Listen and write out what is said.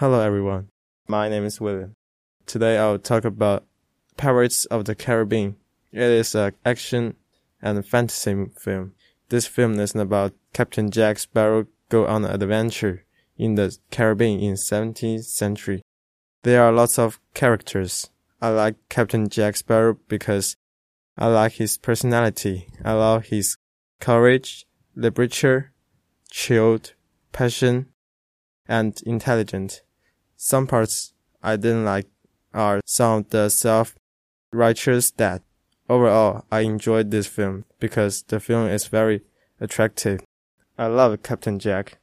Hello everyone, my name is William. Today I will talk about Pirates of the Caribbean. It is an action and fantasy film. This film is about Captain Jack Sparrow go on an adventure in the Caribbean in 17th century. There are lots of characters. I like Captain Jack Sparrow because I like his personality. I love his courage, literature, chilled, passion, and intelligent. Some parts I didn't like are some of the self-righteous that. Overall, I enjoyed this film because the film is very attractive. I love Captain Jack.